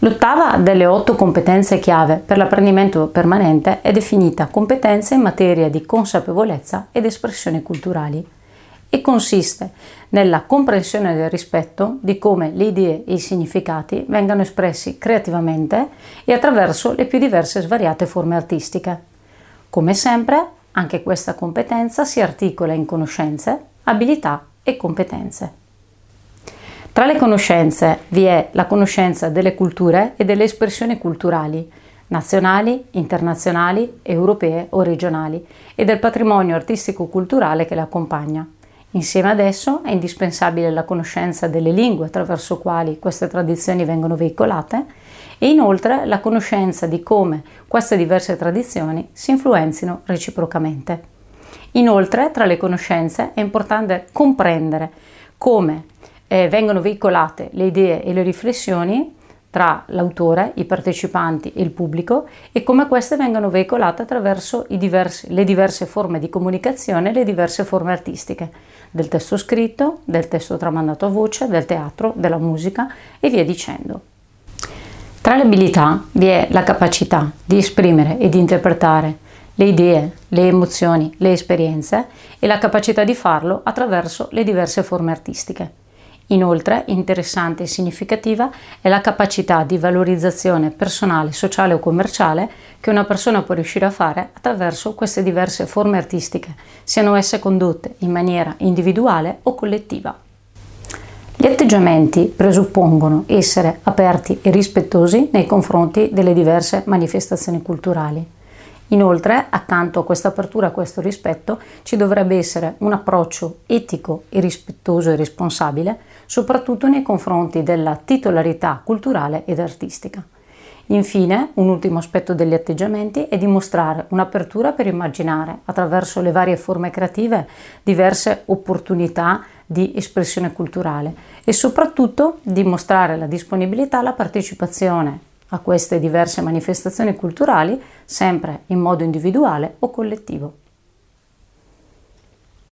L'ottava delle 8 competenze chiave per l'apprendimento permanente è definita competenza in materia di consapevolezza ed espressione culturali e consiste nella comprensione del rispetto di come le idee e i significati vengano espressi creativamente e attraverso le più diverse e svariate forme artistiche. Come sempre, anche questa competenza si articola in conoscenze, abilità e competenze. Tra le conoscenze vi è la conoscenza delle culture e delle espressioni culturali, nazionali, internazionali, europee o regionali, e del patrimonio artistico-culturale che le accompagna. Insieme ad esso è indispensabile la conoscenza delle lingue attraverso quali queste tradizioni vengono veicolate e inoltre la conoscenza di come queste diverse tradizioni si influenzino reciprocamente. Inoltre, tra le conoscenze è importante comprendere come vengono veicolate le idee e le riflessioni tra l'autore, i partecipanti e il pubblico e come queste vengono veicolate attraverso le diverse forme di comunicazione e le diverse forme artistiche, del testo scritto, del testo tramandato a voce, del teatro, della musica e via dicendo. Tra le abilità vi è la capacità di esprimere e di interpretare le idee, le emozioni, le esperienze e la capacità di farlo attraverso le diverse forme artistiche. Inoltre, interessante e significativa è la capacità di valorizzazione personale, sociale o commerciale che una persona può riuscire a fare attraverso queste diverse forme artistiche, siano esse condotte in maniera individuale o collettiva. Gli atteggiamenti presuppongono essere aperti e rispettosi nei confronti delle diverse manifestazioni culturali. Inoltre, accanto a questa apertura, a questo rispetto, ci dovrebbe essere un approccio etico e rispettoso e responsabile, soprattutto nei confronti della titolarità culturale ed artistica. Infine, un ultimo aspetto degli atteggiamenti è dimostrare un'apertura per immaginare, attraverso le varie forme creative, diverse opportunità di espressione culturale e soprattutto dimostrare la disponibilità alla partecipazione a queste diverse manifestazioni culturali, sempre in modo individuale o collettivo.